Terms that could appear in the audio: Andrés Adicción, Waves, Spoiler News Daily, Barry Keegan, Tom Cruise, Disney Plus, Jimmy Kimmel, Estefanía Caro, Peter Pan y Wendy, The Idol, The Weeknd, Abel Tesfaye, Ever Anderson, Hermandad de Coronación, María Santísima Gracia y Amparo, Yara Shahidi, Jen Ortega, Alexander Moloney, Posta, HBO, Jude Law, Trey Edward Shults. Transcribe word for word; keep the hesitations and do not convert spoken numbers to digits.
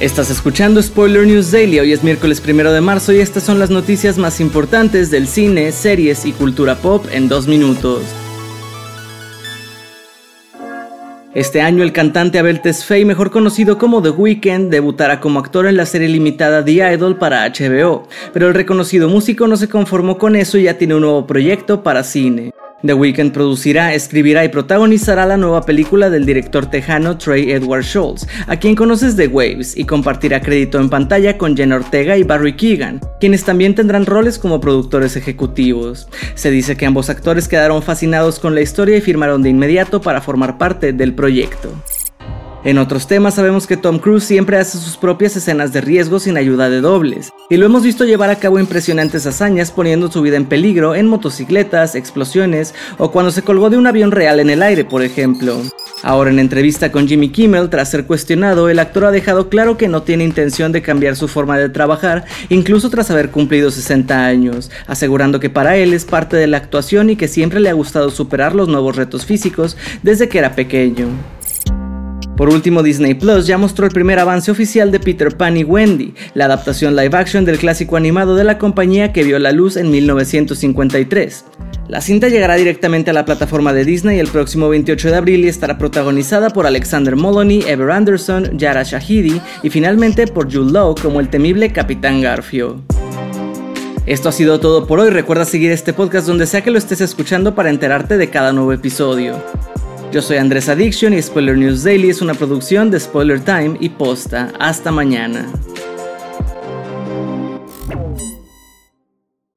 Estás escuchando Spoiler News Daily, hoy es miércoles primero de marzo y estas son las noticias más importantes del cine, series y cultura pop en dos minutos. Este año el cantante Abel Tesfaye, mejor conocido como The Weeknd, debutará como actor en la serie limitada The Idol para H B O, pero el reconocido músico no se conformó con eso y ya tiene un nuevo proyecto para cine. The Weeknd producirá, escribirá y protagonizará la nueva película del director tejano Trey Edward Shults, a quien conoces de Waves, y compartirá crédito en pantalla con Jen Ortega y Barry Keegan, quienes también tendrán roles como productores ejecutivos. Se dice que ambos actores quedaron fascinados con la historia y firmaron de inmediato para formar parte del proyecto. En otros temas, sabemos que Tom Cruise siempre hace sus propias escenas de riesgo sin ayuda de dobles, y lo hemos visto llevar a cabo impresionantes hazañas poniendo su vida en peligro en motocicletas, explosiones o cuando se colgó de un avión real en el aire, por ejemplo. Ahora, en entrevista con Jimmy Kimmel, tras ser cuestionado, el actor ha dejado claro que no tiene intención de cambiar su forma de trabajar, incluso tras haber cumplido sesenta años, asegurando que para él es parte de la actuación y que siempre le ha gustado superar los nuevos retos físicos desde que era pequeño. Por último, Disney Plus ya mostró el primer avance oficial de Peter Pan y Wendy, la adaptación live action del clásico animado de la compañía que vio la luz en mil novecientos cincuenta y tres. La cinta llegará directamente a la plataforma de Disney el próximo veintiocho de abril y estará protagonizada por Alexander Moloney, Ever Anderson, Yara Shahidi y finalmente por Jude Law como el temible Capitán Garfio. Esto ha sido todo por hoy. Recuerda seguir este podcast donde sea que lo estés escuchando para enterarte de cada nuevo episodio. Yo soy Andrés Adicción y Spoiler News Daily es una producción de Spoiler Time y Posta. Hasta mañana.